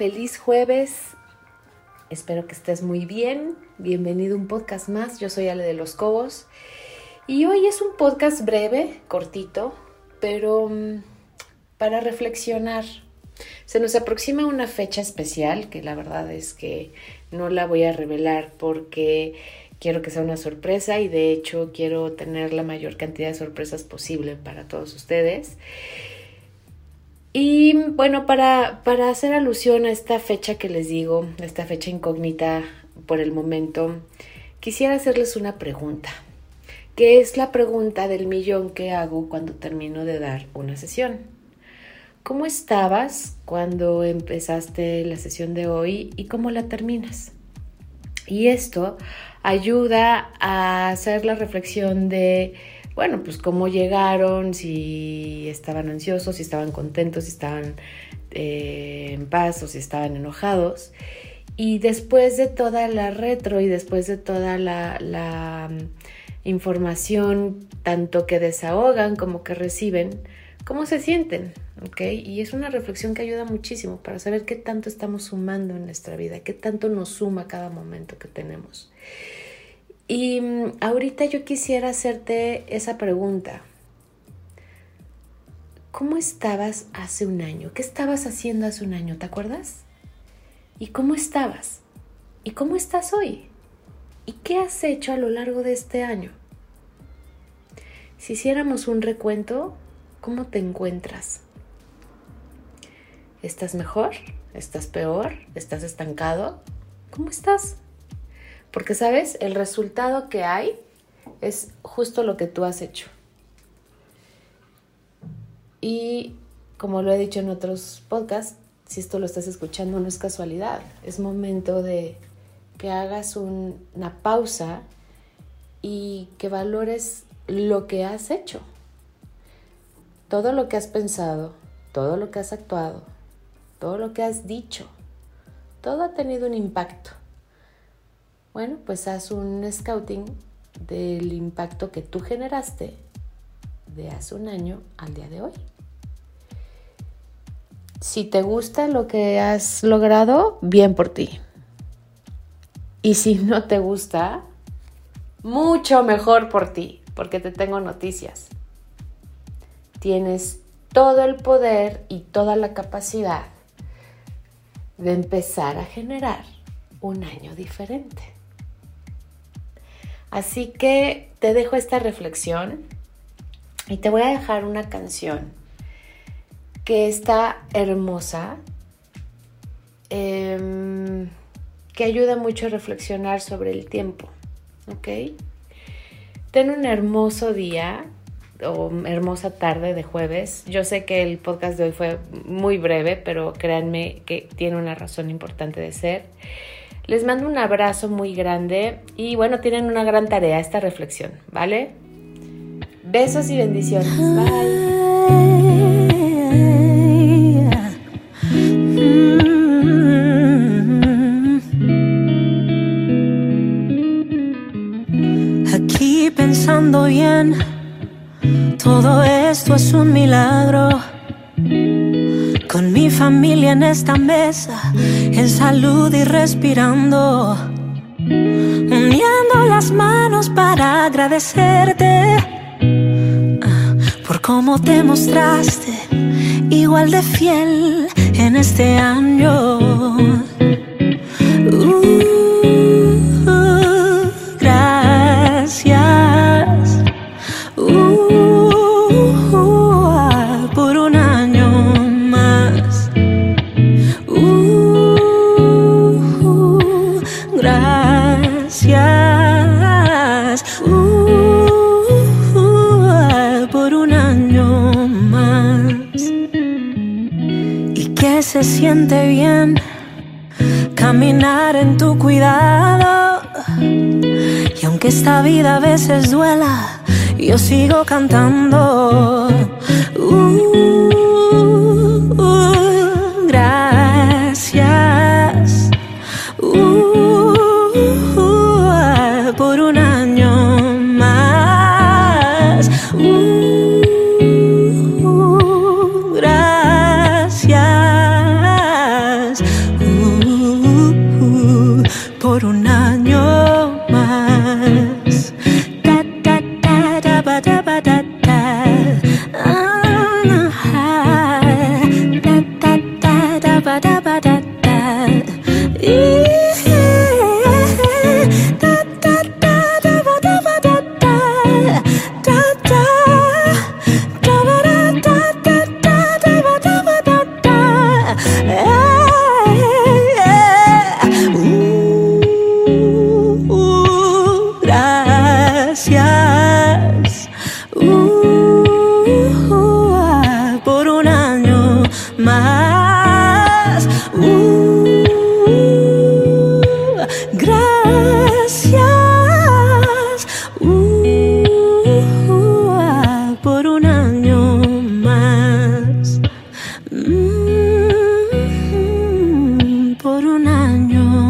Feliz jueves, espero que estés muy bien. Bienvenido a un podcast más, yo soy Ale de los Cobos. Y hoy es un podcast breve, cortito, pero para reflexionar. Se nos aproxima una fecha especial que la verdad es que no la voy a revelar porque quiero que sea una sorpresa y de hecho quiero tener la mayor cantidad de sorpresas posible para todos ustedes. Y bueno, para hacer alusión a esta fecha que les digo, a esta fecha incógnita por el momento, quisiera hacerles una pregunta, que es la pregunta del millón que hago cuando termino de dar una sesión. ¿Cómo estabas cuando empezaste la sesión de hoy y cómo la terminas? Y esto ayuda a hacer la reflexión de, bueno, pues cómo llegaron, si estaban ansiosos, si estaban contentos, si estaban en paz o si estaban enojados. Y después de toda la retro y después de toda la información, tanto que desahogan como que reciben, ¿cómo se sienten? ¿Okay? Y es una reflexión que ayuda muchísimo para saber qué tanto estamos sumando en nuestra vida, qué tanto nos suma cada momento que tenemos. Y ahorita yo quisiera hacerte esa pregunta. ¿Cómo estabas hace un año? ¿Qué estabas haciendo hace un año? ¿Te acuerdas? ¿Y cómo estabas? ¿Y cómo estás hoy? ¿Y qué has hecho a lo largo de este año? Si hiciéramos un recuento, ¿cómo te encuentras? ¿Estás mejor? ¿Estás peor? ¿Estás estancado? ¿Cómo estás? Porque, ¿sabes? El resultado que hay es justo lo que tú has hecho. Y, como lo he dicho en otros podcasts, si esto lo estás escuchando no es casualidad. Es momento de que hagas una pausa y que valores lo que has hecho. Todo lo que has pensado, todo lo que has actuado, todo lo que has dicho, todo ha tenido un impacto. Bueno, pues haz un scouting del impacto que tú generaste de hace un año al día de hoy. Si te gusta lo que has logrado, bien por ti. Y si no te gusta, mucho mejor por ti, porque te tengo noticias. Tienes todo el poder y toda la capacidad de empezar a generar un año diferente. Así que te dejo esta reflexión y te voy a dejar una canción que está hermosa, que ayuda mucho a reflexionar sobre el tiempo, ¿ok? Ten un hermoso día o hermosa tarde de jueves. Yo sé que el podcast de hoy fue muy breve, pero créanme que tiene una razón importante de ser. Les mando un abrazo muy grande y bueno, tienen una gran tarea esta reflexión, ¿vale? Besos y bendiciones. Bye. Aquí pensando bien, todo esto es un milagro. Con mi familia en esta mesa, en salud y respirando, uniendo las manos para agradecerte por cómo te mostraste igual de fiel en este año. Gracias. Se siente bien caminar en tu cuidado, y aunque esta vida a veces duela, yo sigo cantando. Gracias por un año más. Gracias. gracias por un año más. Gracias por un año más. Por un año.